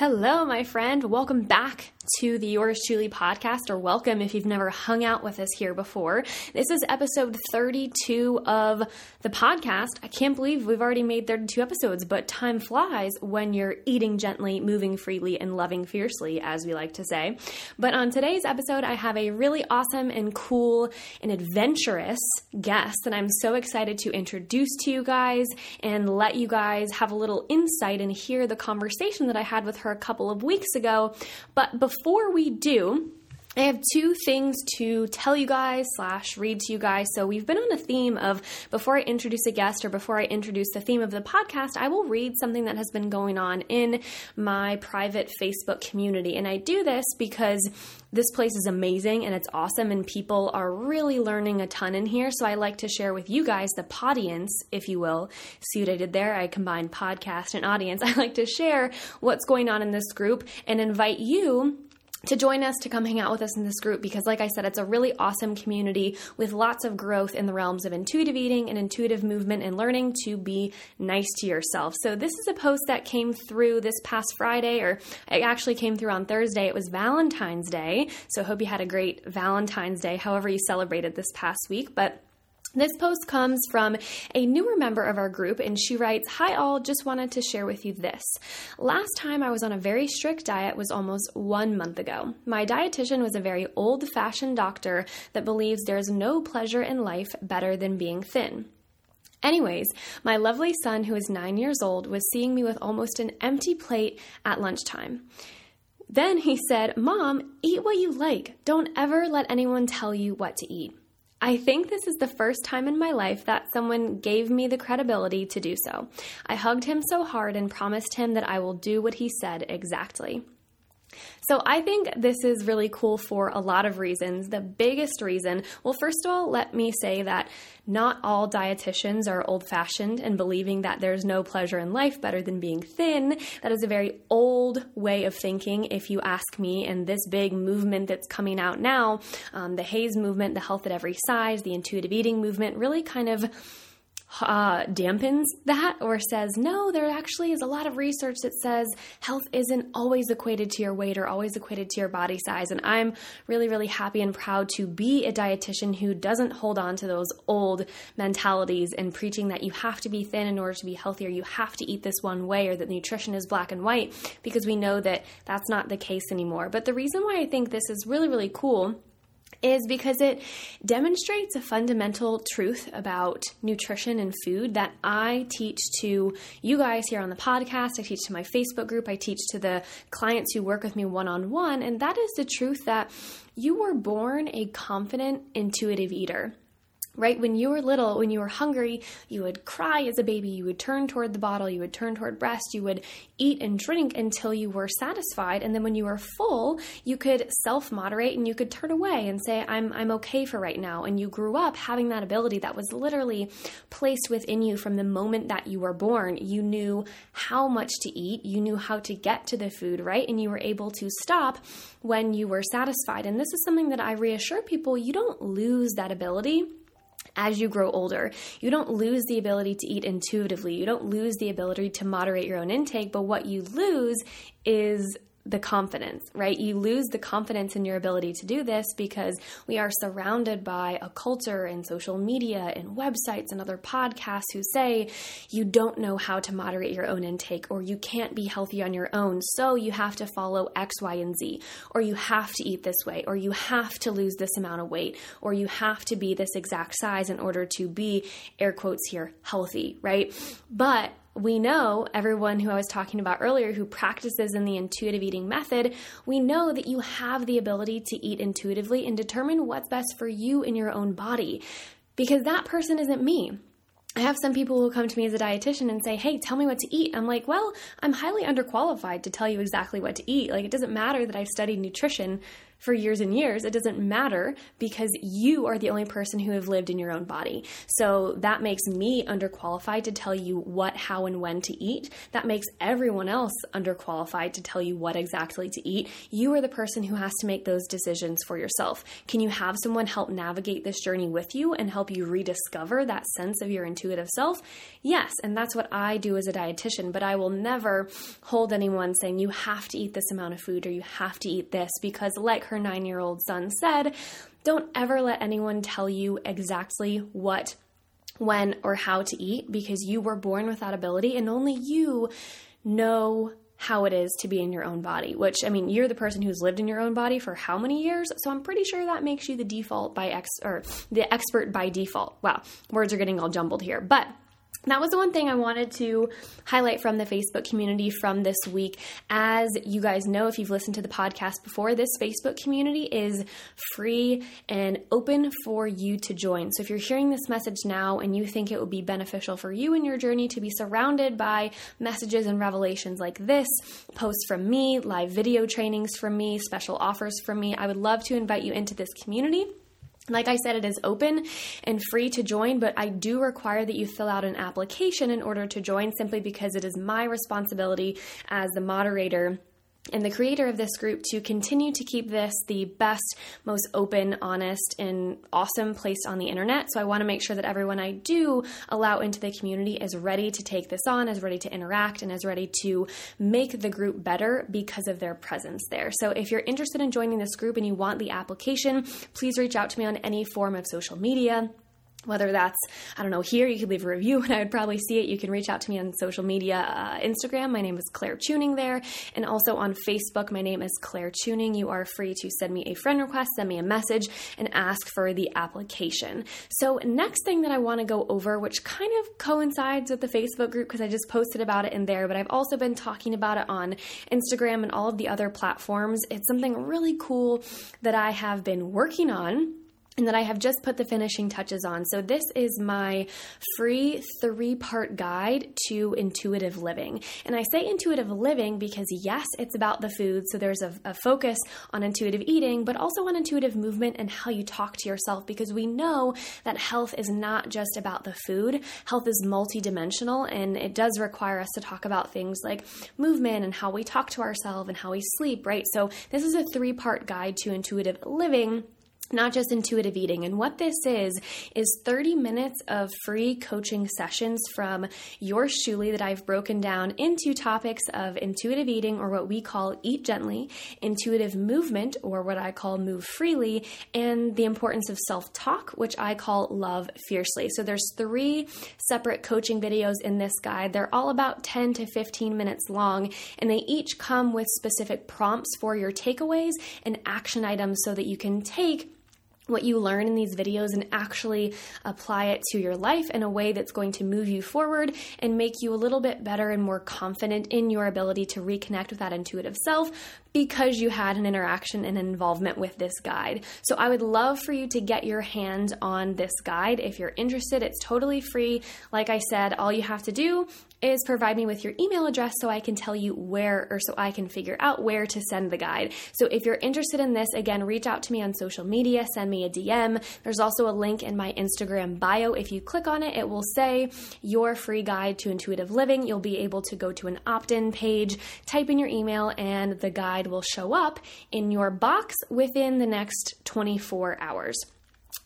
Hello, my friend. Welcome back to the Yours Truly podcast, or welcome if you've never hung out with us here before. This is episode 32 of the podcast. I can't believe we've already made 32 episodes, but time flies when you're eating gently, moving freely, and loving fiercely, as we like to say. But on today's episode, I have a really awesome and cool and adventurous guest that I'm so excited to introduce to you guys and let you guys have a little insight and hear the conversation that I had with her a couple of weeks ago. But before we do, I have two things to tell you guys slash read to you guys. So we've been on a theme of before I introduce a guest or before I introduce the theme of the podcast, I will read something that has been going on in my private Facebook community. And I do this because this place is amazing and it's awesome and people are really learning a ton in here. So I like to share with you guys the podience, if you will. See what I did there? I combined podcast and audience. I like to share what's going on in this group and invite you to join us, to come hang out with us in this group, because like I said, it's a really awesome community with lots of growth in the realms of intuitive eating and intuitive movement and learning to be nice to yourself. So this is a post that came through this past Friday, or it actually came through on Thursday. It was Valentine's Day. So I hope you had a great Valentine's Day, however you celebrated this past week. But this post comes from a newer member of our group, and she writes, "Hi all, just wanted to share with you this. Last time I was on a very strict diet was almost 1 month ago. My dietitian was a very old-fashioned doctor that believes there is no pleasure in life better than being thin. Anyways, my lovely son, who is 9 years old, was seeing me with almost an empty plate at lunchtime. Then he said, 'Mom, eat what you like. Don't ever let anyone tell you what to eat.' I think this is the first time in my life that someone gave me the credibility to do so. I hugged him so hard and promised him that I will do what he said exactly." So I think this is really cool for a lot of reasons. The biggest reason, well, first of all, let me say that not all dietitians are old-fashioned and believing that there's no pleasure in life better than being thin. That is a very old way of thinking, if you ask me, and this big movement that's coming out now, the Hayes movement, the health at every size, the intuitive eating movement, really kind of dampens that, or says, no, there actually is a lot of research that says health isn't always equated to your weight or always equated to your body size. And I'm really, really happy and proud to be a dietitian who doesn't hold on to those old mentalities and preaching that you have to be thin in order to be healthier. You have to eat this one way, or that nutrition is black and white, because we know that that's not the case anymore. But the reason why I think this is really, really cool is because it demonstrates a fundamental truth about nutrition and food that I teach to you guys here on the podcast. I teach to my Facebook group. I teach to the clients who work with me one-on-one. And that is the truth that you were born a confident, intuitive eater. Right? When you were little, when you were hungry, you would cry as a baby, you would turn toward the bottle, you would turn toward breast, you would eat and drink until you were satisfied. And then when you were full, you could self-moderate and you could turn away and say, I'm okay for right now. And you grew up having that ability that was literally placed within you from the moment that you were born. You knew how much to eat, you knew how to get to the food, right? And you were able to stop when you were satisfied. And this is something that I reassure people, you don't lose that ability. As you grow older, you don't lose the ability to eat intuitively. You don't lose the ability to moderate your own intake, but what you lose is the confidence, right? You lose the confidence in your ability to do this because we are surrounded by a culture and social media and websites and other podcasts who say you don't know how to moderate your own intake, or you can't be healthy on your own, so you have to follow X, Y, and Z, or you have to eat this way, or you have to lose this amount of weight, or you have to be this exact size in order to be, air quotes here, healthy, right? But we know, everyone who I was talking about earlier who practices in the intuitive eating method, we know that you have the ability to eat intuitively and determine what's best for you in your own body, because that person isn't me. I have some people who come to me as a dietitian and say, hey, tell me what to eat. I'm like, well, I'm highly underqualified to tell you exactly what to eat. Like, it doesn't matter that I've studied nutrition for years and years, it doesn't matter because you are the only person who have lived in your own body. So that makes me underqualified to tell you what, how, and when to eat. That makes everyone else underqualified to tell you what exactly to eat. You are the person who has to make those decisions for yourself. Can you have someone help navigate this journey with you and help you rediscover that sense of your intuitive self? Yes, and that's what I do as a dietitian, but I will never hold anyone saying you have to eat this amount of food or you have to eat this, because like her 9-year-old son said, don't ever let anyone tell you exactly what, when, or how to eat, because you were born with that ability and only you know how it is to be in your own body, which, I mean, you're the person who's lived in your own body for how many years? So I'm pretty sure that makes you the default by the expert by default. Wow. Words are getting all jumbled here, but that was the one thing I wanted to highlight from the Facebook community from this week. As you guys know, if you've listened to the podcast before, this Facebook community is free and open for you to join. So if you're hearing this message now and you think it would be beneficial for you in your journey to be surrounded by messages and revelations like this, posts from me, live video trainings from me, special offers from me, I would love to invite you into this community. Like I said, it is open and free to join, but I do require that you fill out an application in order to join, simply because it is my responsibility as the moderator and the creator of this group to continue to keep this the best, most open, honest, and awesome place on the internet. So I want to make sure that everyone I do allow into the community is ready to take this on, is ready to interact, and is ready to make the group better because of their presence there. So if you're interested in joining this group and you want the application, please reach out to me on any form of social media. Whether that's, I don't know, here, you could leave a review and I would probably see it. You can reach out to me on social media, Instagram. My name is Claire Tuning there. And also on Facebook, my name is Claire Tuning. You are free to send me a friend request, send me a message, and ask for the application. So next thing that I want to go over, which kind of coincides with the Facebook group because I just posted about it in there, but I've also been talking about it on Instagram and all of the other platforms. It's something really cool that I have been working on and that I have just put the finishing touches on. So this is my free 3-part guide to intuitive living. And I say intuitive living because yes, it's about the food. So there's a focus on intuitive eating, but also on intuitive movement and how you talk to yourself, because we know that health is not just about the food. Health is multidimensional, and it does require us to talk about things like movement and how we talk to ourselves and how we sleep, right? So this is a 3-part guide to intuitive living, not just intuitive eating. And what this is 30 minutes of free coaching sessions from Yours Truly that I've broken down into topics of intuitive eating, or what we call eat gently, intuitive movement, or what I call move freely, and the importance of self-talk, which I call love fiercely. So there's 3 separate coaching videos in this guide. They're all about 10 to 15 minutes long, and they each come with specific prompts for your takeaways and action items so that you can take what you learn in these videos and actually apply it to your life in a way that's going to move you forward and make you a little bit better and more confident in your ability to reconnect with that intuitive self, because you had an interaction and involvement with this guide. So I would love for you to get your hands on this guide. If you're interested, it's totally free. Like I said, all you have to do is provide me with your email address so I can tell you where, or so I can figure out where to send the guide. So if you're interested in this, again, reach out to me on social media, send me a DM. There's also a link in my Instagram bio. If you click on it, it will say your free guide to intuitive living. You'll be able to go to an opt-in page, type in your email, and the guide will show up in your box within the next 24 hours.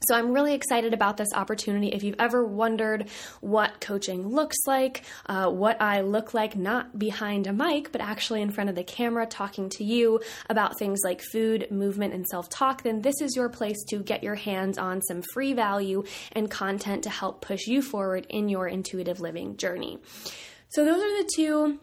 So I'm really excited about this opportunity. If you've ever wondered what coaching looks like, what I look like, not behind a mic, but actually in front of the camera talking to you about things like food, movement, and self-talk, then this is your place to get your hands on some free value and content to help push you forward in your intuitive living journey. So those are the 2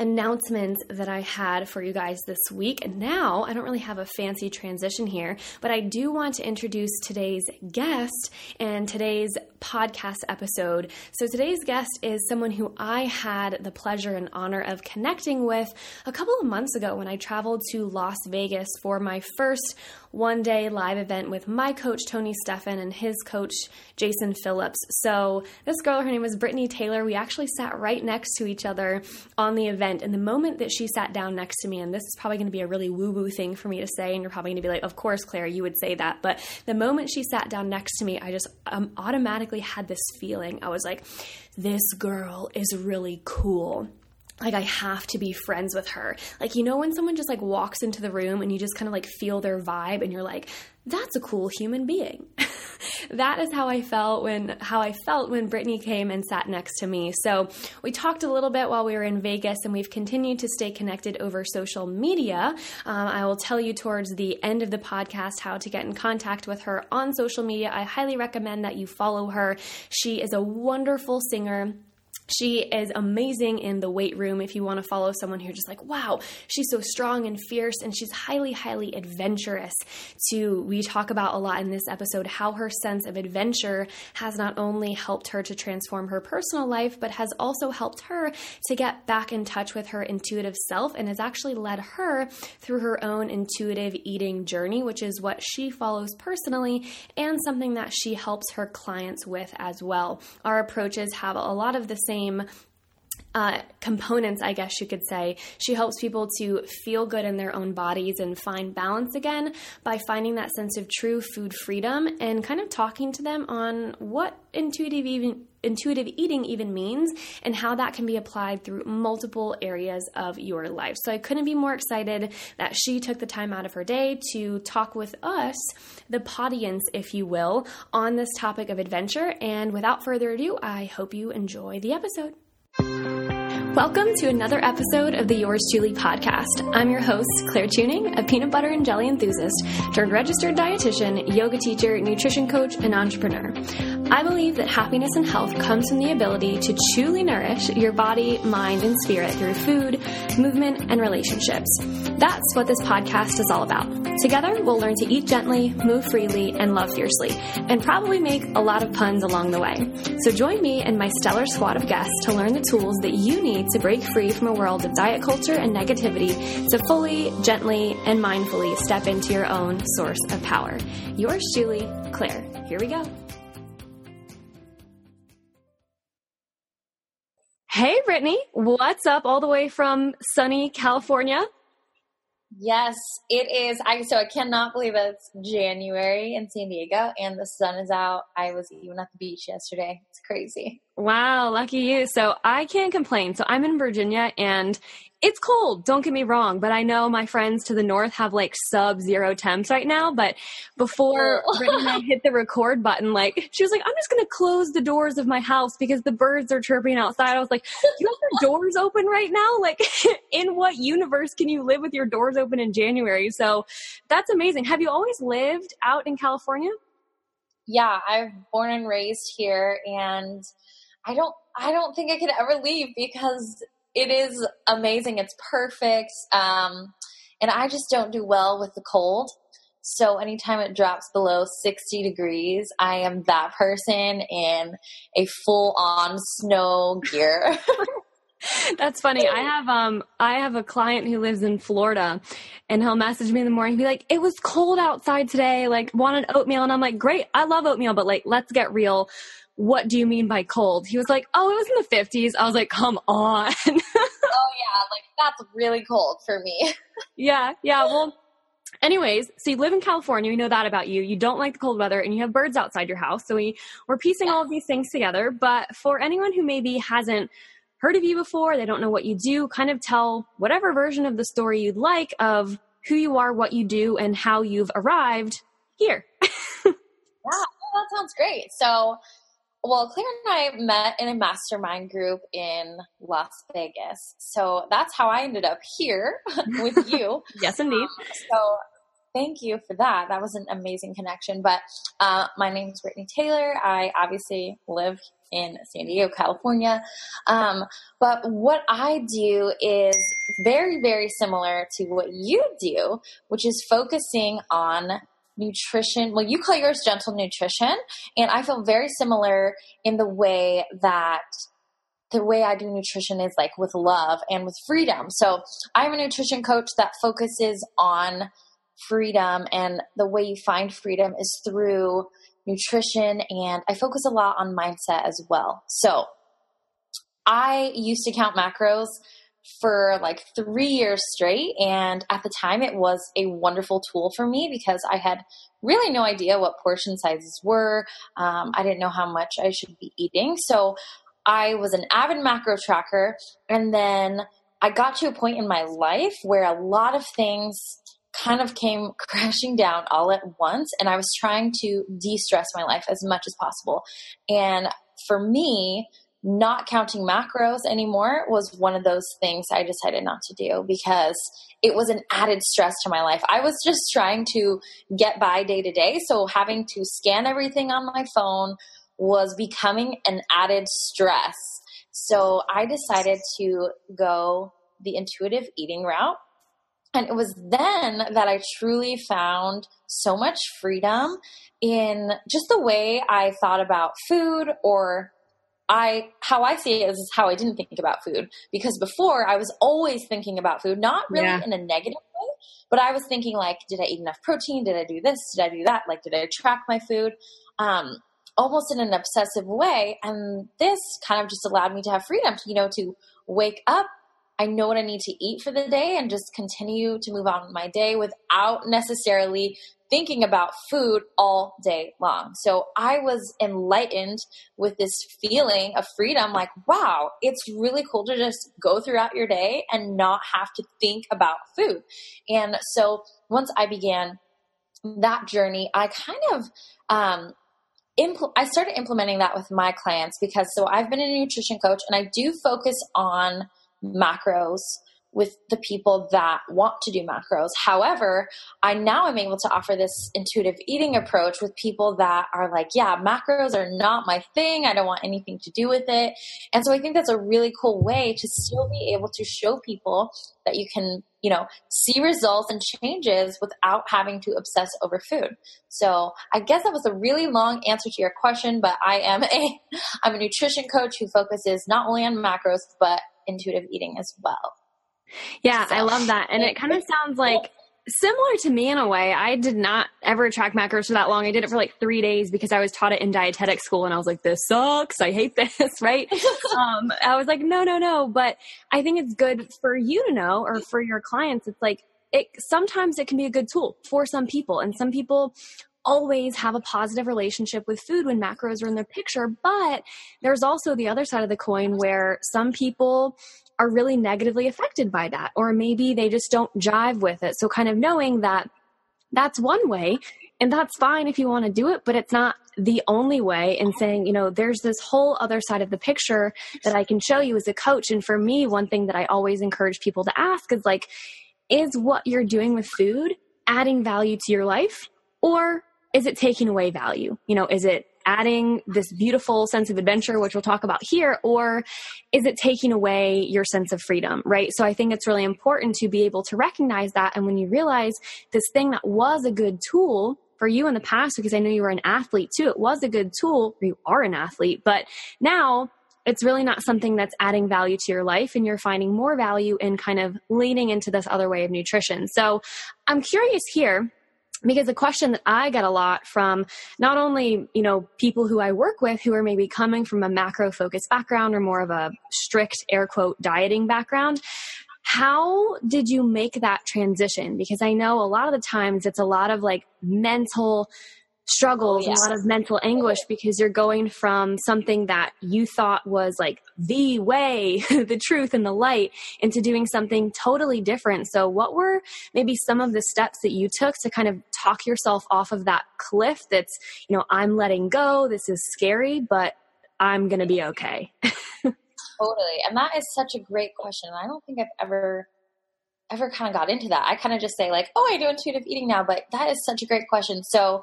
announcements that I had for you guys this week. And now I don't really have a fancy transition here, but I do want to introduce today's guest and today's podcast episode. So today's guest is someone who I had the pleasure and honor of connecting with a couple of months ago when I traveled to Las Vegas for my first one-day live event with my coach, Tony Steffen, and his coach, Jason Phillips. So this girl, her name is Brittanee Taylor. We actually sat right next to each other on the event event. And the moment that she sat down next to me, and this is probably going to be a really woo-woo thing for me to say, and you're probably going to be like, of course, Claire, you would say that. But the moment she sat down next to me, I just automatically had this feeling. I was like, this girl is really cool. Like, I have to be friends with her. Like, you know, when someone just like walks into the room and you just kind of like feel their vibe and you're like, that's a cool human being. That is how I felt when Brittanee came and sat next to me. So we talked a little bit while we were in Vegas, and we've continued to stay connected over social media. I will tell you towards the end of the podcast how to get in contact with her on social media. I highly recommend that you follow her. She is a wonderful singer. She is amazing in the weight room. If you want to follow someone who you're just like, wow, she's so strong and fierce, and she's highly, highly adventurous too. We talk about a lot in this episode how her sense of adventure has not only helped her to transform her personal life, but has also helped her to get back in touch with her intuitive self, and has actually led her through her own intuitive eating journey, which is what she follows personally and something that she helps her clients with as well. Our approaches have a lot of the same components, I guess you could say. She helps people to feel good in their own bodies and find balance again by finding that sense of true food freedom, and kind of talking to them on what intuitive eating even means and how that can be applied through multiple areas of your life. So I couldn't be more excited that she took the time out of her day to talk with us, the podience, if you will, on this topic of adventure. And without further ado, I hope you enjoy the episode. Welcome to another episode of the Yours Truly podcast. I'm your host, Claire Tuning, a peanut butter and jelly enthusiast turned registered dietitian, yoga teacher, nutrition coach, and entrepreneur. I believe that happiness and health comes from the ability to truly nourish your body, mind, and spirit through food, movement, and relationships. That's what this podcast is all about. Together, we'll learn to eat gently, move freely, and love fiercely, and probably make a lot of puns along the way. So join me and my stellar squad of guests to learn the tools that you need to break free from a world of diet culture and negativity to fully, gently, and mindfully step into your own source of power. Yours truly, Claire. Here we go. Hey, Brittanee, what's up all the way from sunny California? Yes, it is. I cannot believe it's January in San Diego and the sun is out. I was even at the beach yesterday. It's crazy. Wow, lucky you. So I can't complain. So I'm in Virginia and it's cold, don't get me wrong, but I know my friends to the north have like sub-zero temps right now, but before Brittanee and I hit the record button, like she was like, I'm just going to close the doors of my house because the birds are chirping outside. I was like, you have your doors open right now? Like in what universe can you live with your doors open in January? So that's amazing. Have you always lived out in California? Yeah, I'm born and raised here, and I don't think I could ever leave because it is amazing. It's perfect. And I just don't do well with the cold. So anytime it drops below 60 degrees, I am that person in a full on snow gear. That's funny. I have a client who lives in Florida, and he'll message me in the morning and be like, it was cold outside today. Like, wanted oatmeal. And I'm like, great. I love oatmeal, but like, let's get real. What do you mean by cold? He was like, oh, it was in the 50s. I was like, come on. Oh yeah. Like that's really cold for me. Yeah. Well, anyways, so you live in California. We know that about you. You don't like the cold weather and you have birds outside your house. So we're piecing all of these things together, but for anyone who maybe hasn't heard of you before, they don't know what you do, kind of tell whatever version of the story you'd like of who you are, what you do, and how you've arrived here. Wow. Well, that sounds great. Well, Claire and I met in a mastermind group in Las Vegas. So that's how I ended up here with you. Yes, indeed. So thank you for that. That was an amazing connection. But my name is Brittanee Taylor. I obviously live in San Diego, California. But what I do is very, very similar to what you do, which is focusing on nutrition. Well, you call yours gentle nutrition, and I feel very similar in the way that the way I do nutrition is like with love and with freedom. So I'm a nutrition coach that focuses on freedom, and the way you find freedom is through nutrition. And I focus a lot on mindset as well. So I used to count macros for like 3 years straight. And at the time it was a wonderful tool for me because I had really no idea what portion sizes were. I didn't know how much I should be eating. So I was an avid macro tracker. And then I got to a point in my life where a lot of things kind of came crashing down all at once. And I was trying to de-stress my life as much as possible. And for me, not counting macros anymore was one of those things I decided not to do because it was an added stress to my life. I was just trying to get by day to day. So having to scan everything on my phone was becoming an added stress. So I decided to go the intuitive eating route. And it was then that I truly found so much freedom in just the way I thought about food, or how I see it is how I didn't think about food. Because before I was always thinking about food, not really in a negative way, but I was thinking like, did I eat enough protein? Did I do this? Did I do that? Like, did I track my food? Almost in an obsessive way. And this kind of just allowed me to have freedom to, to wake up. I know what I need to eat for the day and just continue to move on my day without necessarily thinking about food all day long. So I was enlightened with this feeling of freedom, like, wow, it's really cool to just go throughout your day and not have to think about food. And so once I began that journey, I kind of, I started implementing that with my clients because I've been a nutrition coach and I do focus on macros with the people that want to do macros. However, I now am able to offer this intuitive eating approach with people that are like, yeah, macros are not my thing. I don't want anything to do with it. And so I think that's a really cool way to still be able to show people that you can, see results and changes without having to obsess over food. So I guess that was a really long answer to your question, but I'm a nutrition coach who focuses not only on macros, but intuitive eating as well. Yeah, so I love that. And it kind of sounds like similar to me in a way. I did not ever track macros for that long. I did it for like 3 days because I was taught it in dietetic school and I was like, this sucks. I hate this, right? I was like, no. But I think it's good for you to know, or for your clients. It's like, sometimes it can be a good tool for some people. And some people always have a positive relationship with food when macros are in their picture. But there's also the other side of the coin where some people are really negatively affected by that, or maybe they just don't jive with it. So kind of knowing that that's one way, and that's fine if you want to do it, but it's not the only way, and saying, there's this whole other side of the picture that I can show you as a coach. And for me, one thing that I always encourage people to ask is like, is what you're doing with food adding value to your life, or is it taking away value? Is it adding this beautiful sense of adventure, which we'll talk about here, or is it taking away your sense of freedom, right? So I think it's really important to be able to recognize that. And when you realize this thing that was a good tool for you in the past, because I know you were an athlete too, it was a good tool, you are an athlete, but now it's really not something that's adding value to your life, and you're finding more value in kind of leaning into this other way of nutrition. So I'm curious here, because the question that I get a lot from not only, people who I work with who are maybe coming from a macro focused background or more of a strict air quote dieting background, how did you make that transition? Because I know a lot of the times it's a lot of like mental struggles, a lot of mental anguish, because you're going from something that you thought was like the way, the truth and the light, into doing something totally different. So what were maybe some of the steps that you took to kind of talk yourself off of that cliff that's, I'm letting go, this is scary, but I'm going to be okay? Totally. And that is such a great question. I don't think I've ever kind of got into that. I kind of just say like, oh, I do intuitive eating now, but that is such a great question. So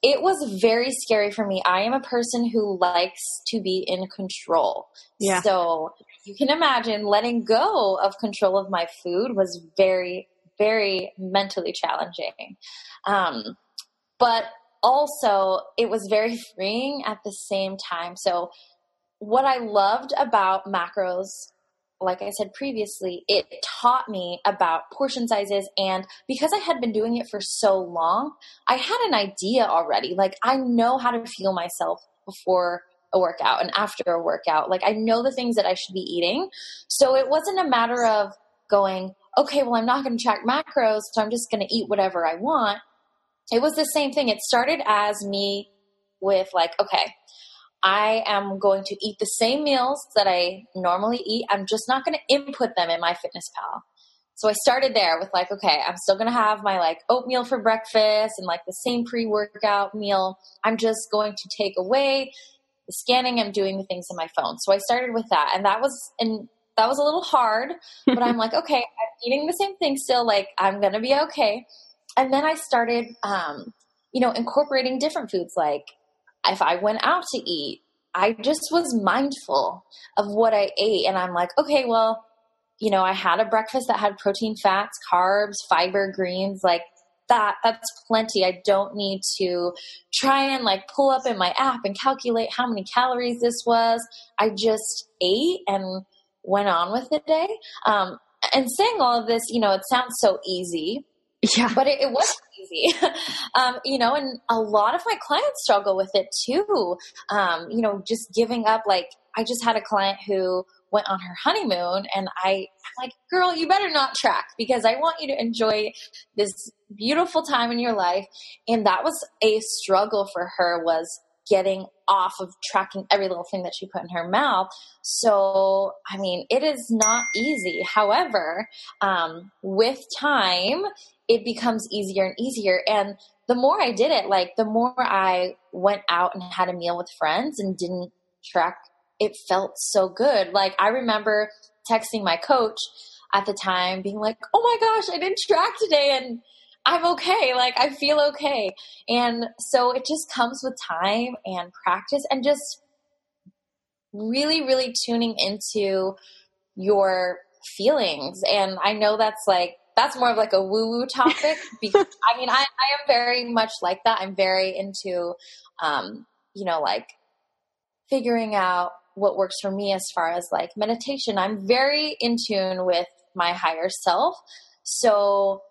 it was very scary for me. I am a person who likes to be in control. Yeah. So you can imagine letting go of control of my food was very, very mentally challenging. But also it was very freeing at the same time. So what I loved about macros, like I said previously, it taught me about portion sizes. And because I had been doing it for so long, I had an idea already. Like, I know how to fuel myself before a workout and after a workout. Like I know the things that I should be eating. So it wasn't a matter of going, okay, well, I'm not going to track macros, so I'm just going to eat whatever I want. It was the same thing. It started as me with like, okay, I am going to eat the same meals that I normally eat. I'm just not going to input them in my MyFitnessPal. So I started there with like, okay, I'm still going to have my like oatmeal for breakfast and like the same pre-workout meal. I'm just going to take away the scanning I'm doing the things on my phone. So I started with that, and that was a little hard, but I'm like, okay, I'm eating the same thing still. Like I'm going to be okay. And then I started, incorporating different foods. Like if I went out to eat, I just was mindful of what I ate. And I'm like, okay, well, you know, I had a breakfast that had protein, fats, carbs, fiber, greens, like that's plenty. I don't need to try and like pull up in my app and calculate how many calories this was. I just ate and went on with the day. And saying all of this, you know, it sounds so easy. Yeah. But it wasn't easy. And a lot of my clients struggle with it too. Just giving up. Like I just had a client who went on her honeymoon, and I'm like, girl, you better not track because I want you to enjoy this beautiful time in your life. And that was a struggle for her, was getting off of tracking every little thing that she put in her mouth. So, I mean, it is not easy. However, with time, it becomes easier and easier. And the more I did it, like the more I went out and had a meal with friends and didn't track, it felt so good. Like I remember texting my coach at the time being like, oh my gosh, I didn't track today and I'm okay. Like I feel okay. And so it just comes with time and practice and just really, really tuning into your feelings. And I know that's more of like a woo-woo topic because I mean, I am very much like that. I'm very into, figuring out what works for me as far as like meditation. I'm very in tune with my higher self. So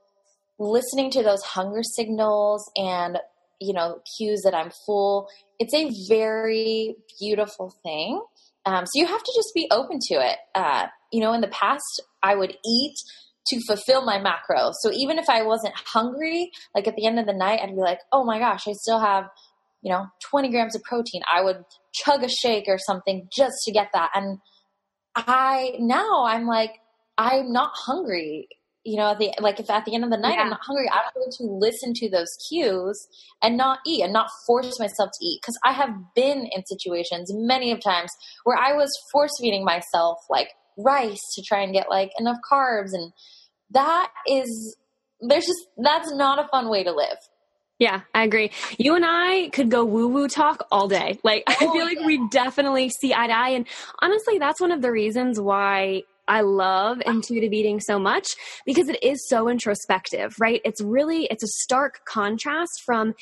listening to those hunger signals and, cues that I'm full, it's a very beautiful thing. So you have to just be open to it. In the past I would eat to fulfill my macros. So even if I wasn't hungry, like at the end of the night, I'd be like, oh my gosh, I still have, 20 grams of protein. I would chug a shake or something just to get that. And I'm like, I'm not hungry. If at the end of the night, yeah, I'm not hungry, I'm going to listen to those cues and not eat and not force myself to eat. Cause I have been in situations many of times where I was force feeding myself like rice to try and get like enough carbs. And that's not a fun way to live. Yeah, I agree. You and I could go woo-woo talk all day. Like, I feel like we definitely see eye to eye. And honestly, that's one of the reasons why I love intuitive eating so much, because it is so introspective, right? It's a stark contrast from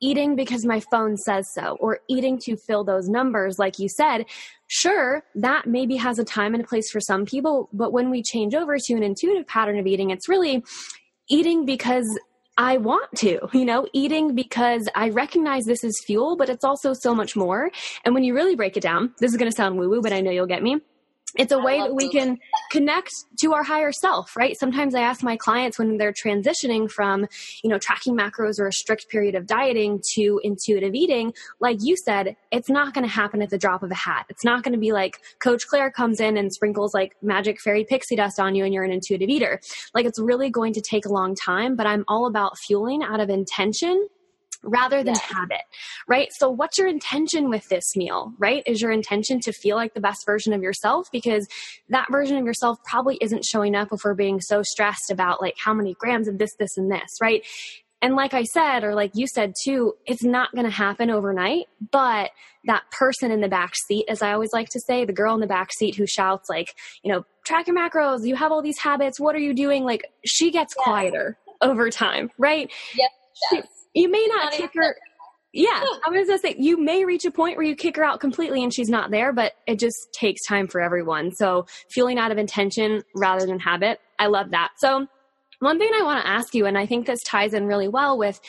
eating because my phone says so, or eating to fill those numbers, like you said. Sure, that maybe has a time and a place for some people, but when we change over to an intuitive pattern of eating, it's really eating because I want to, eating because I recognize this is fuel, but it's also so much more. And when you really break it down, this is going to sound woo-woo, but I know you'll get me. It's a way that we can connect to our higher self, right? Sometimes I ask my clients when they're transitioning from, tracking macros or a strict period of dieting to intuitive eating, like you said, it's not going to happen at the drop of a hat. It's not going to be like Coach Claire comes in and sprinkles like magic fairy pixie dust on you and you're an intuitive eater. Like it's really going to take a long time, but I'm all about fueling out of intention rather than habit, right? So what's your intention with this meal, right? Is your intention to feel like the best version of yourself? Because that version of yourself probably isn't showing up if we're being so stressed about like how many grams of this, this, and this, right? And like I said, or like you said too, it's not going to happen overnight, but that person in the back seat, as I always like to say, the girl in the back seat who shouts like, track your macros, you have all these habits, what are you doing? Like she gets quieter over time, right? Yep. You may not kick her. Yeah. I was going to say, you may reach a point where you kick her out completely and she's not there, but it just takes time for everyone. So feeling out of intention rather than habit. I love that. So One thing I want to ask you, and I think this ties in really well with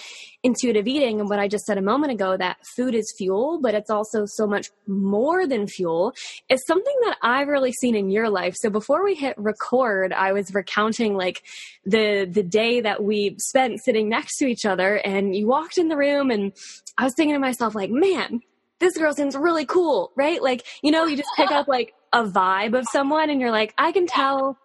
intuitive eating and what I just said a moment ago, that food is fuel, but it's also so much more than fuel, is something that I've really seen in your life. So before we hit record, I was recounting like the day that we spent sitting next to each other, and you walked in the room and I was thinking to myself, like, man, this girl seems really cool, right? Like, you know, you just pick up like a vibe of someone and you're like, I can tell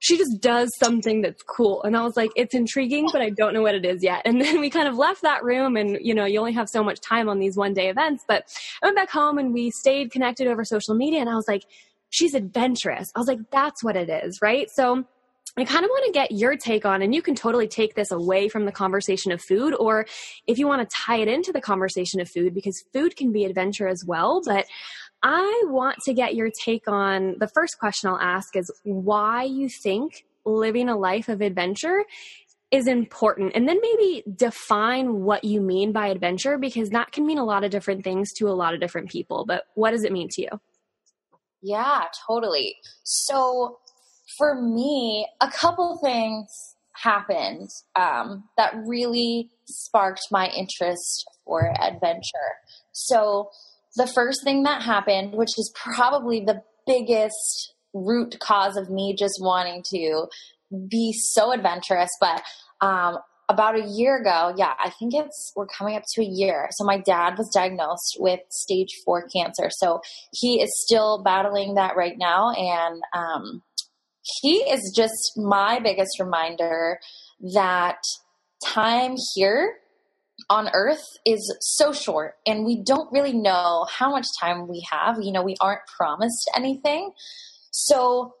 she just does something that's cool. And I was like, it's intriguing, but I don't know what it is yet. And then we kind of left that room, and, you know, you only have so much time on these one-day events. But I went back home and we stayed connected over social media, and I was like, she's adventurous. I was like, that's what it is, right? So I kind of want to get your take on, and you can totally take this away from the conversation of food, or if you want to tie it into the conversation of food, because food can be adventure as well. But I want to get your take on the first question I'll ask is why you think living a life of adventure is important, and then maybe define what you mean by adventure, because that can mean a lot of different things to a lot of different people. But what does it mean to you? Yeah, totally. So for me, a couple things happened that really sparked my interest for adventure. So the first thing that happened, which is probably the biggest root cause of me just wanting to be so adventurous, but about a year ago, we're coming up to a year. So my dad was diagnosed with stage 4 cancer. So he is still battling that right now. And he is just my biggest reminder that time here on earth is so short, and we don't really know how much time we have. You know, we aren't promised anything. So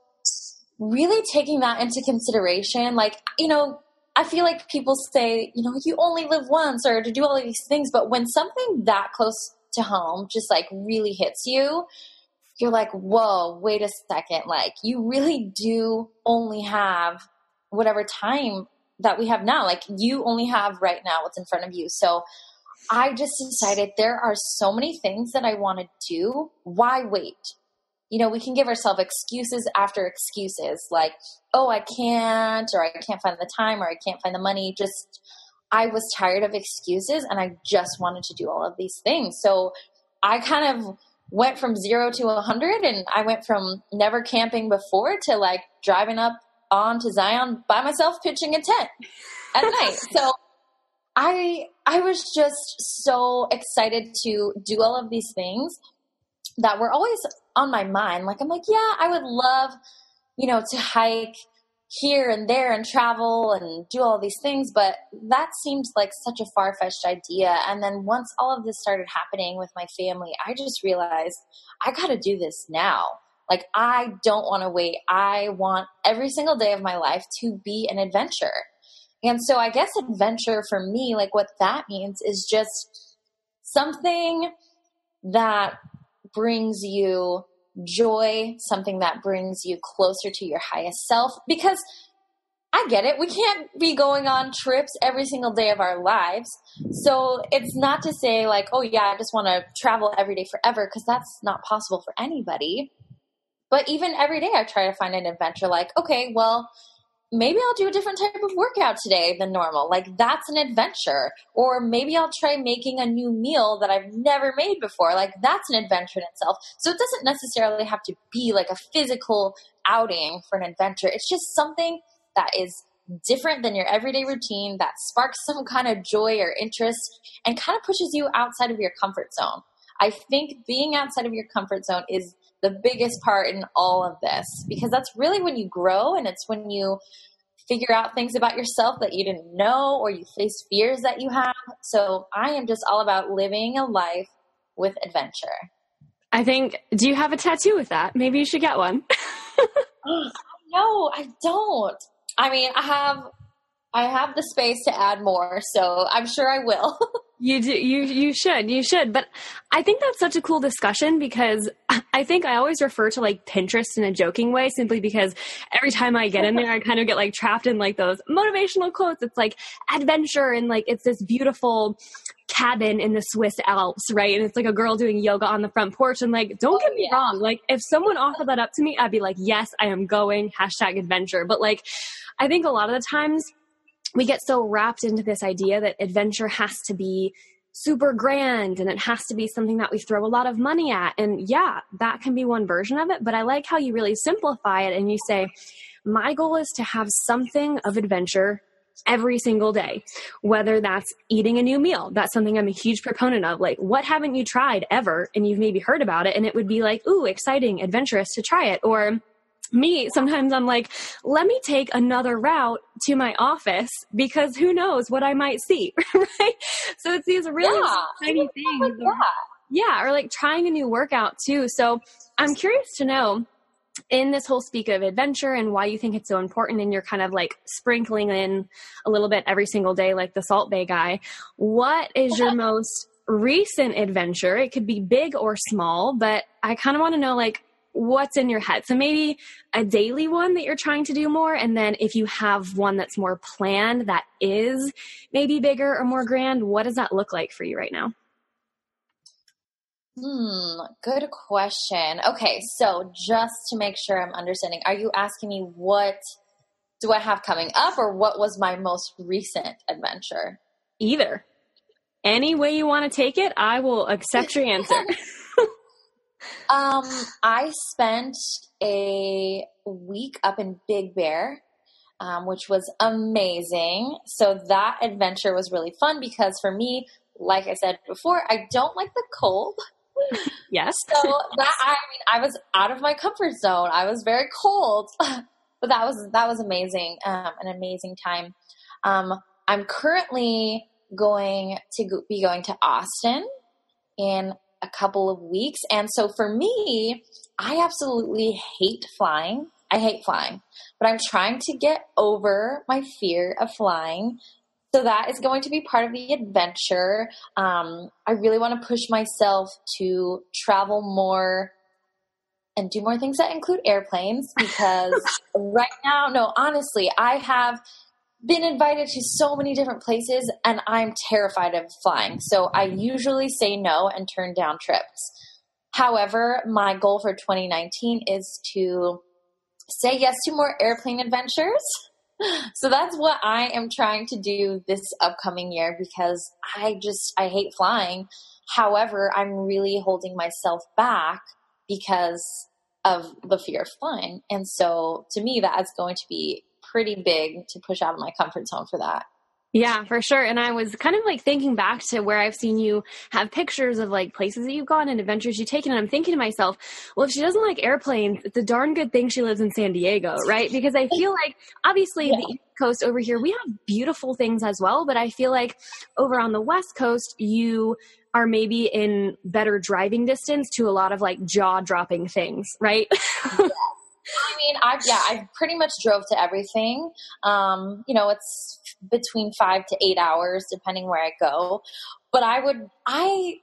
really taking that into consideration, like, you know, I feel like people say, you know, you only live once or to do all of these things. But when something that close to home just like really hits you, you're like, whoa, wait a second. Like, you really do only have whatever time that we have now. Like, you only have right now what's in front of you. So I just decided there are so many things that I want to do. Why wait? You know, we can give ourselves excuses after excuses, like, oh, I can't, or I can't find the time, or I can't find the money. Just, I was tired of excuses, and I just wanted to do all of these things. So I kind of went from 0 to 100, and I went from never camping before to like driving up on to Zion by myself, pitching a tent at night. So I was just so excited to do all of these things that were always on my mind. Like, I'm like, yeah, I would love, you know, to hike here and there and travel and do all these things. But that seemed like such a far-fetched idea. And then once all of this started happening with my family, I just realized I got to do this now. Like, I don't want to wait. I want every single day of my life to be an adventure. And so I guess adventure for me, like what that means is just something that brings you joy, something that brings you closer to your highest self. Because I get it. We can't be going on trips every single day of our lives. So it's not to say like, oh yeah, I just want to travel every day forever, because that's not possible for anybody. But even every day I try to find an adventure, like, okay, well, maybe I'll do a different type of workout today than normal. Like, that's an adventure. Or maybe I'll try making a new meal that I've never made before. Like, that's an adventure in itself. So it doesn't necessarily have to be like a physical outing for an adventure. It's just something that is different than your everyday routine, that sparks some kind of joy or interest and kind of pushes you outside of your comfort zone. I think being outside of your comfort zone is the biggest part in all of this, because that's really when you grow, and it's when you figure out things about yourself that you didn't know, or you face fears that you have. So I am just all about living a life with adventure. I think, do you have a tattoo with that? Maybe you should get one. No, I don't. I mean, I have the space to add more, so I'm sure I will. You do. You should. But I think that's such a cool discussion, because I think I always refer to like Pinterest in a joking way, simply because every time I get in there, I kind of get like trapped in like those motivational quotes. It's like adventure, and like, it's this beautiful cabin in the Swiss Alps, right? And it's like a girl doing yoga on the front porch. And like, don't get me wrong. Like if someone offered that up to me, I'd be like, yes, I am going, #adventure. But like, I think a lot of the times we get so wrapped into this idea that adventure has to be super grand and it has to be something that we throw a lot of money at. And yeah, that can be one version of it, but I like how you really simplify it and you say, my goal is to have something of adventure every single day, whether that's eating a new meal. That's something I'm a huge proponent of. Like, what haven't you tried ever? And you've maybe heard about it and it would be like, ooh, exciting, adventurous to try it. Or me, sometimes I'm like, let me take another route to my office because who knows what I might see, right? So it's these really tiny things. Like yeah, or like trying a new workout too. So I'm curious to know, in this whole speak of adventure and why you think it's so important and you're kind of like sprinkling in a little bit every single day like the Salt Bae guy, what is your most recent adventure? It could be big or small, but I kind of want to know like, what's in your head? So maybe a daily one that you're trying to do more. And then if you have one that's more planned, that is maybe bigger or more grand, what does that look like for you right now? Good question. Okay. So just to make sure I'm understanding, are you asking me what do I have coming up or what was my most recent adventure? Either. Any way you want to take it, I will accept your answer. I spent a week up in Big Bear, which was amazing. So that adventure was really fun because for me, like I said before, I don't like the cold. Yes. So that, I mean, I was out of my comfort zone. I was very cold, but that was amazing. An amazing time. I'm currently going to be going to Austin in a couple of weeks. And so for me, I absolutely hate flying. I hate flying, but I'm trying to get over my fear of flying. So that is going to be part of the adventure. I really want to push myself to travel more and do more things that include airplanes because right now, no, honestly, I have been invited to so many different places and I'm terrified of flying. So I usually say no and turn down trips. However, my goal for 2019 is to say yes to more airplane adventures. So that's what I am trying to do this upcoming year because I hate flying. However, I'm really holding myself back because of the fear of flying. And so to me, that is going to be pretty big to push out of my comfort zone for that. Yeah, for sure. And I was kind of like thinking back to where I've seen you have pictures of like places that you've gone and adventures you've taken. And I'm thinking to myself, well, if she doesn't like airplanes, it's a darn good thing she lives in San Diego, right? Because I feel like obviously the East Coast over here, we have beautiful things as well. But I feel like over on the West Coast, you are maybe in better driving distance to a lot of like jaw-dropping things, right? Yeah. I mean, I pretty much drove to everything. You know, it's between 5 to 8 hours, depending where I go. But I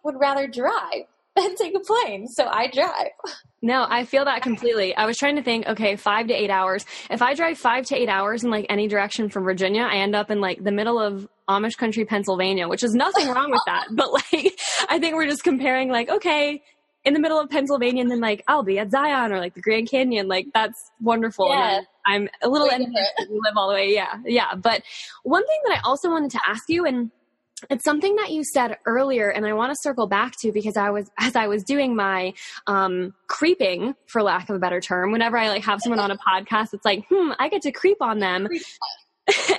would rather drive than take a plane. So I drive. No, I feel that completely. I was trying to think, okay, 5 to 8 hours. If I drive 5 to 8 hours in like any direction from Virginia, I end up in like the middle of Amish country, Pennsylvania, which is nothing wrong with that. But like, I think we're just comparing like, okay, in the middle of Pennsylvania and then like, I'll be at Zion or like the Grand Canyon. Like that's wonderful. Yeah. And I'm a little envious that you live all the way. Yeah. Yeah. But one thing that I also wanted to ask you, and it's something that you said earlier, and I want to circle back to because as I was doing my creeping, for lack of a better term, whenever I like have someone on a podcast, it's like, I get to creep on them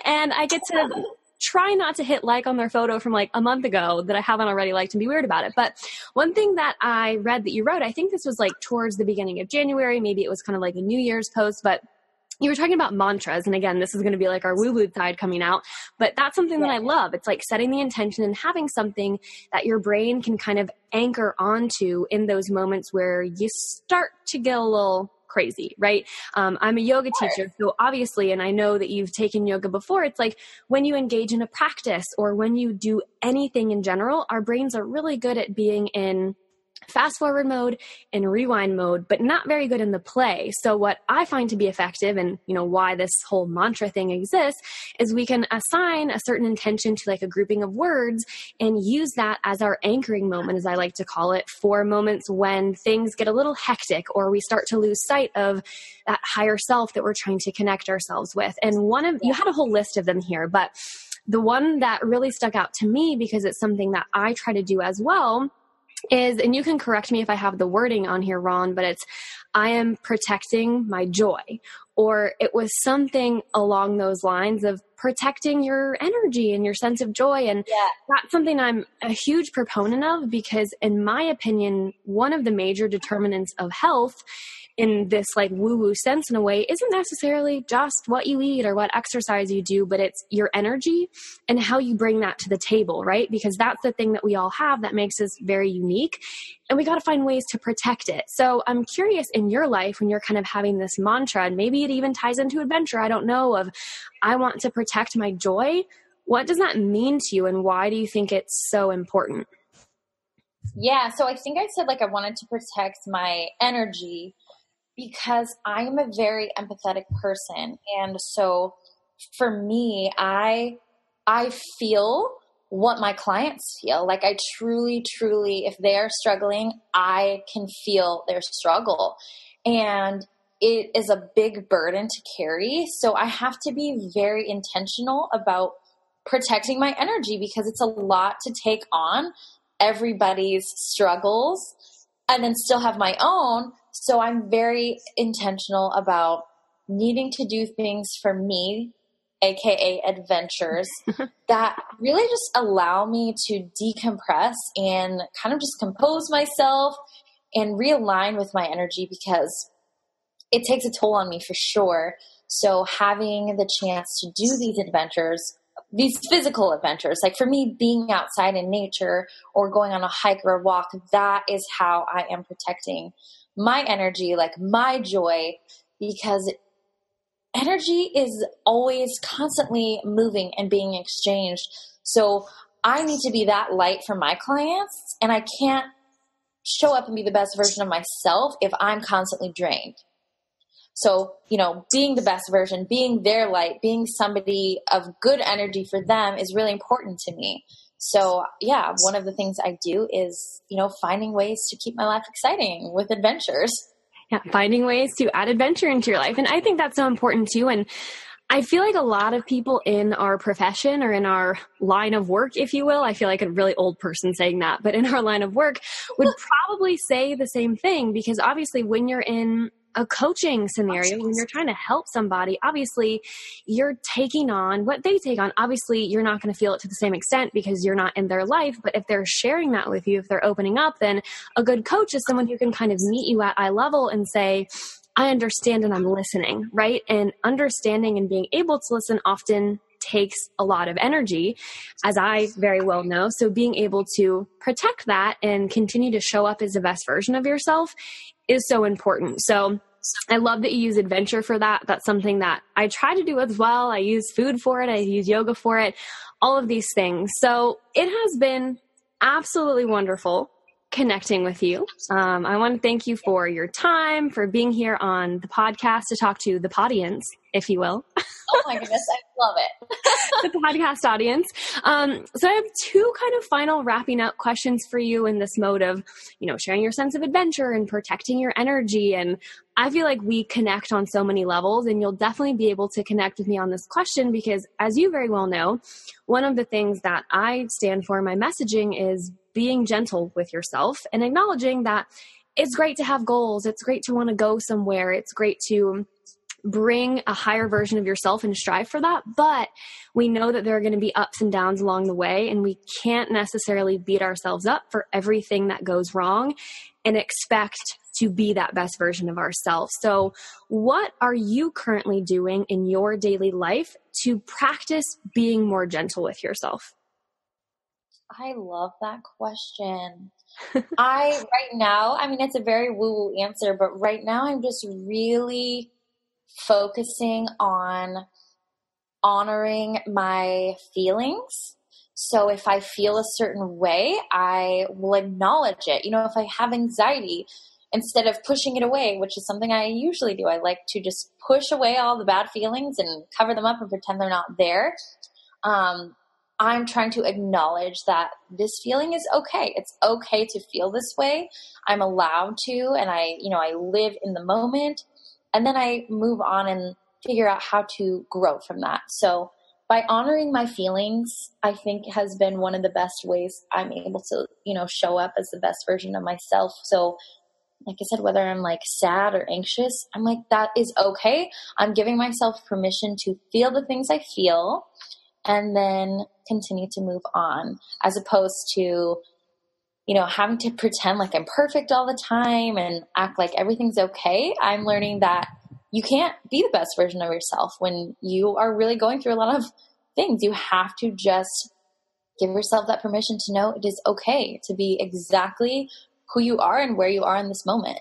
and I get to try not to hit like on their photo from like a month ago that I haven't already liked and be weird about it. But one thing that I read that you wrote, I think this was like towards the beginning of January, maybe it was kind of like a New Year's post, but you were talking about mantras. And again, this is going to be like our woo-woo side coming out, but that's something that I love. It's like setting the intention and having something that your brain can kind of anchor onto in those moments where you start to get a little crazy, right? I'm a yoga teacher, so obviously, and I know that you've taken yoga before, it's like when you engage in a practice or when you do anything in general, our brains are really good at being in fast forward mode and rewind mode, but not very good in the play. So what I find to be effective, and you know why this whole mantra thing exists, is we can assign a certain intention to like a grouping of words and use that as our anchoring moment, as I like to call it, for moments when things get a little hectic or we start to lose sight of that higher self that we're trying to connect ourselves with. And one of, you had a whole list of them here, but the one that really stuck out to me, because it's something that I try to do as well, is, and you can correct me if I have the wording on here wrong, but it's, I am protecting my joy. Or it was something along those lines of protecting your energy and your sense of joy. And that's something I'm a huge proponent of, because in my opinion, one of the major determinants of health in this like woo-woo sense in a way isn't necessarily just what you eat or what exercise you do, but it's your energy and how you bring that to the table, right? Because that's the thing that we all have that makes us very unique, and we got to find ways to protect it. So I'm curious, in your life, when you're kind of having this mantra, and maybe it even ties into adventure, I don't know, of I want to protect my joy, what does that mean to you and why do you think it's so important? Yeah. So I think I said like I wanted to protect my energy because I'm a very empathetic person. And so for me, I feel what my clients feel. Like I truly, truly, if they are struggling, I can feel their struggle. And it is a big burden to carry. So I have to be very intentional about protecting my energy, because it's a lot to take on everybody's struggles and then still have my own. So I'm very intentional about needing to do things for me, AKA adventures, that really just allow me to decompress and kind of just compose myself and realign with my energy, because it takes a toll on me for sure. So having the chance to do these adventures, these physical adventures, like for me, being outside in nature or going on a hike or a walk, that is how I am protecting my energy, like my joy, because energy is always constantly moving and being exchanged. So I need to be that light for my clients, and I can't show up and be the best version of myself if I'm constantly drained. So, you know, being the best version, being their light, being somebody of good energy for them is really important to me. So yeah, one of the things I do is, you know, finding ways to keep my life exciting with adventures. Yeah, finding ways to add adventure into your life. And I think that's so important too. And I feel like a lot of people in our profession or in our line of work, if you will, I feel like a really old person saying that, but in our line of work would probably say the same thing, because obviously when you're in a coaching scenario, when you're trying to help somebody, obviously you're taking on what they take on. Obviously you're not going to feel it to the same extent because you're not in their life, but if they're sharing that with you, if they're opening up, then a good coach is someone who can kind of meet you at eye level and say, I understand and I'm listening, right? And understanding and being able to listen often takes a lot of energy, as I very well know. So being able to protect that and continue to show up as the best version of yourself is so important. So I love that you use adventure for that. That's something that I try to do as well. I use food for it. I use yoga for it, all of these things. So it has been absolutely wonderful connecting with you. I want to thank you for your time, for being here on the podcast to talk to the podience, if you will. Oh my goodness, I love it. The podcast audience. So I have two kind of final wrapping up questions for you in this mode of, you know, sharing your sense of adventure and protecting your energy. And I feel like we connect on so many levels, and you'll definitely be able to connect with me on this question, because as you very well know, one of the things that I stand for in my messaging is being gentle with yourself and acknowledging that it's great to have goals. It's great to want to go somewhere. It's great to bring a higher version of yourself and strive for that. But we know that there are going to be ups and downs along the way, and we can't necessarily beat ourselves up for everything that goes wrong and expect to be that best version of ourselves. So what are you currently doing in your daily life to practice being more gentle with yourself? I love that question. Right now, it's a very woo-woo answer, but right now I'm just really focusing on honoring my feelings So if I feel a certain way, I will acknowledge it. You know, if I have anxiety, instead of pushing it away, which is something I usually do, I like to just push away all the bad feelings and cover them up and pretend they're not there. I'm trying to acknowledge that this feeling is okay. It's okay to feel this way. I'm allowed to, and I live in the moment, and then I move on and figure out how to grow from that. So by honoring my feelings, I think has been one of the best ways I'm able to, show up as the best version of myself. So like I said, whether I'm like sad or anxious, I'm like, that is okay. I'm giving myself permission to feel the things I feel and then continue to move on, as opposed to, having to pretend like I'm perfect all the time and act like everything's okay. I'm learning that you can't be the best version of yourself when you are really going through a lot of things. You have to just give yourself that permission to know it is okay to be exactly who you are and where you are in this moment.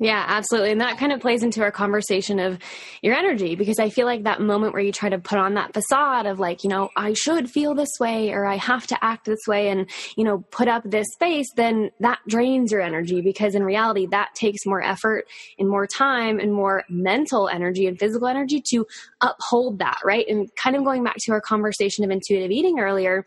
Yeah, absolutely. And that kind of plays into our conversation of your energy, because I feel like that moment where you try to put on that facade of like, I should feel this way, or I have to act this way and, put up this face, then that drains your energy, because in reality, that takes more effort and more time and more mental energy and physical energy to uphold that, right? And kind of going back to our conversation of intuitive eating earlier,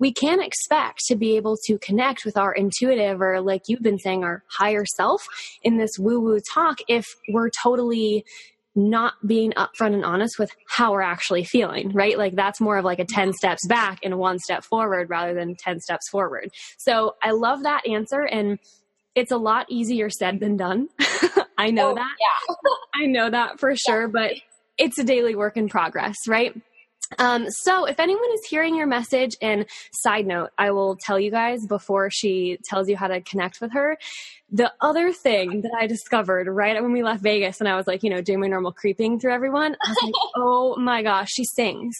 we can expect to be able to connect with our intuitive, or like you've been saying, our higher self in this woo-woo talk, if we're totally not being upfront and honest with how we're actually feeling, right? Like that's more of like a 10 steps back and one step forward rather than 10 steps forward. So I love that answer. And it's a lot easier said than done. I know that. Yeah. I know that for sure, but it's a daily work in progress, right? So if anyone is hearing your message, and side note, I will tell you guys before she tells you how to connect with her, the other thing that I discovered right when we left Vegas, and I was like, doing my normal creeping through everyone, I was like, oh my gosh, she sings.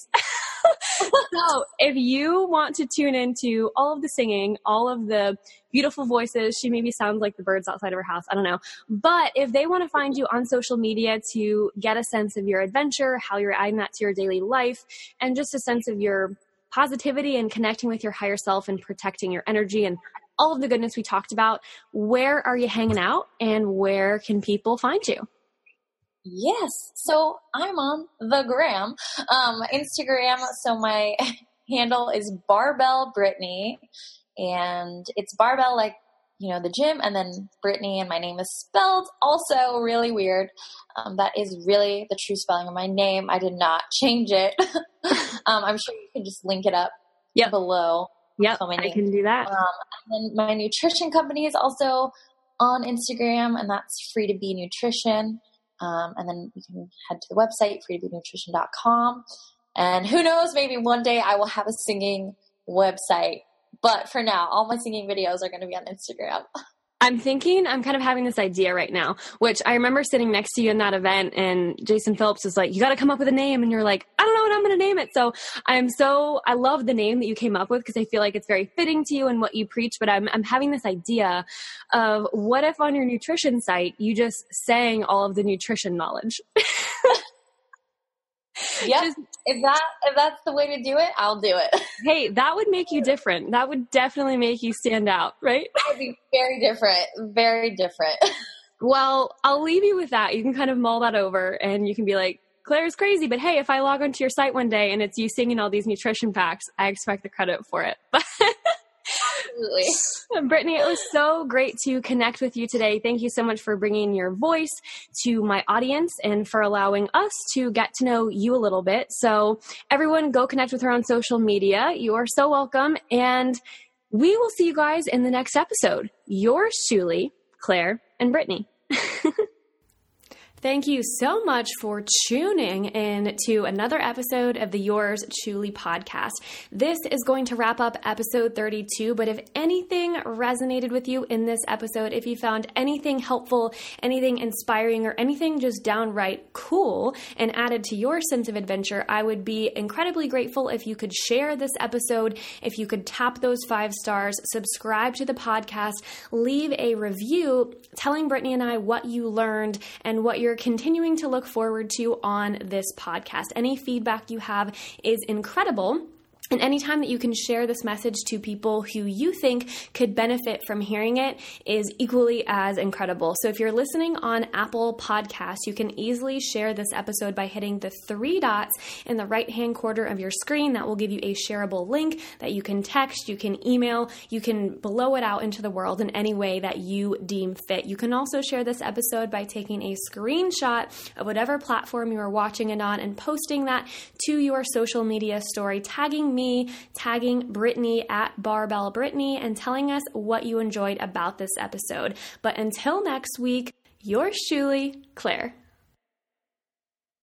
So if you want to tune into all of the singing, all of the beautiful voices, she maybe sounds like the birds outside of her house, I don't know. But if they want to find you on social media to get a sense of your adventure, how you're adding that to your daily life, and just a sense of your positivity and connecting with your higher self and protecting your energy and all of the goodness we talked about, where are you hanging out and where can people find you? Yes. So I'm on the gram, Instagram. So my handle is Barbell Brittanee, and it's barbell, like, the gym, and then Brittanee, and my name is spelled also really weird. That is really the true spelling of my name. I did not change it. I'm sure you can just link it up below. Yep. I can do that. And then my nutrition company is also on Instagram, and that's Free to Be Nutrition. And then you can head to the website, freetobenutrition.com. And who knows, maybe one day I will have a singing website. But for now, all my singing videos are going to be on Instagram. I'm kind of having this idea right now, which I remember sitting next to you in that event, and Jason Phillips was like, you got to come up with a name. And you're like, I don't know what I'm going to name it. So I love the name that you came up with, because I feel like it's very fitting to you and what you preach. But I'm having this idea of, what if on your nutrition site, you just sang all of the nutrition knowledge? Yeah, if that's the way to do it, I'll do it. Hey, that would make you different. That would definitely make you stand out, right? That would be very different, very different. Well, I'll leave you with that. You can kind of mull that over, and you can be like, Claire's crazy, but hey, if I log onto your site one day and it's you singing all these nutrition facts, I expect the credit for it. But absolutely. Brittanee, it was so great to connect with you today. Thank you so much for bringing your voice to my audience and for allowing us to get to know you a little bit. So everyone, go connect with her on social media. You are so welcome. And we will see you guys in the next episode. Yours truly, Claire and Brittanee. Thank you so much for tuning in to another episode of the Yours Truly podcast. This is going to wrap up episode 32, but if anything resonated with you in this episode, if you found anything helpful, anything inspiring, or anything just downright cool and added to your sense of adventure, I would be incredibly grateful if you could share this episode, if you could tap those 5 stars, subscribe to the podcast, leave a review telling Brittanee and I what you learned and what you're continuing to look forward to on this podcast. Any feedback you have is incredible. And anytime that you can share this message to people who you think could benefit from hearing it is equally as incredible. So if you're listening on Apple Podcasts, you can easily share this episode by hitting the 3 dots in the right-hand corner of your screen. That will give you a shareable link that you can text, you can email, you can blow it out into the world in any way that you deem fit. You can also share this episode by taking a screenshot of whatever platform you are watching it on and posting that to your social media story, tagging me, tagging Brittanee at Barbell Brittanee, and telling us what you enjoyed about this episode. But until next week, yours truly, Claire.